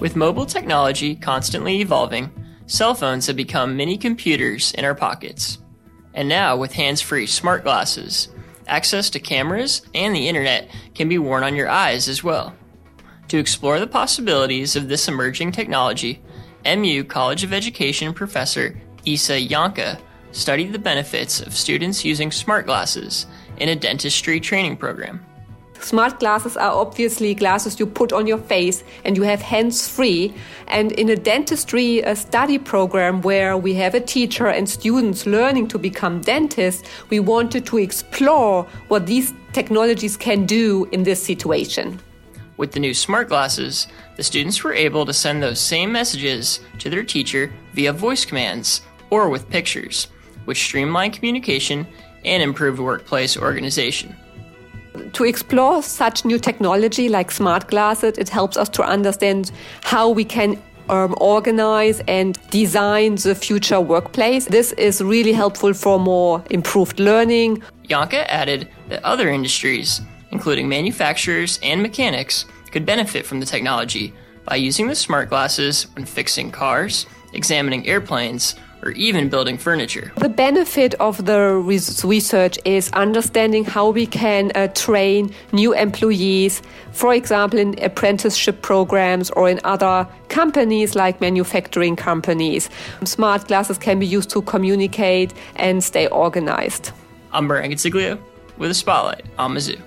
With mobile technology constantly evolving, cell phones have become mini computers in our pockets. And now, with hands-free smart glasses, access to cameras and the internet can be worn on your eyes as well. To explore the possibilities of this emerging technology, MU College of Education professor Isa Jahnke studied the benefits of students using smart glasses in a dentistry training program. Smart glasses are obviously glasses you put on your face and you have hands free. And in a dentistry study program where we have a teacher and students learning to become dentists, we wanted to explore what these technologies can do in this situation. With the new smart glasses, the students were able to send those same messages to their teacher via voice commands or with pictures, which streamlined communication and improved workplace organization. To explore such new technology like smart glasses, it helps us to understand how we can organize and design the future workplace. This is really helpful for more improved learning. Jahnke added that other industries, including manufacturers and mechanics, could benefit from the technology by using the smart glasses when fixing cars, examining airplanes, or even building furniture. The benefit of the research is understanding how we can train new employees, for example, in apprenticeship programs or in other companies like manufacturing companies. Smart glasses can be used to communicate and stay organized. I'm Brian Consiglio with a spotlight on Mizzou.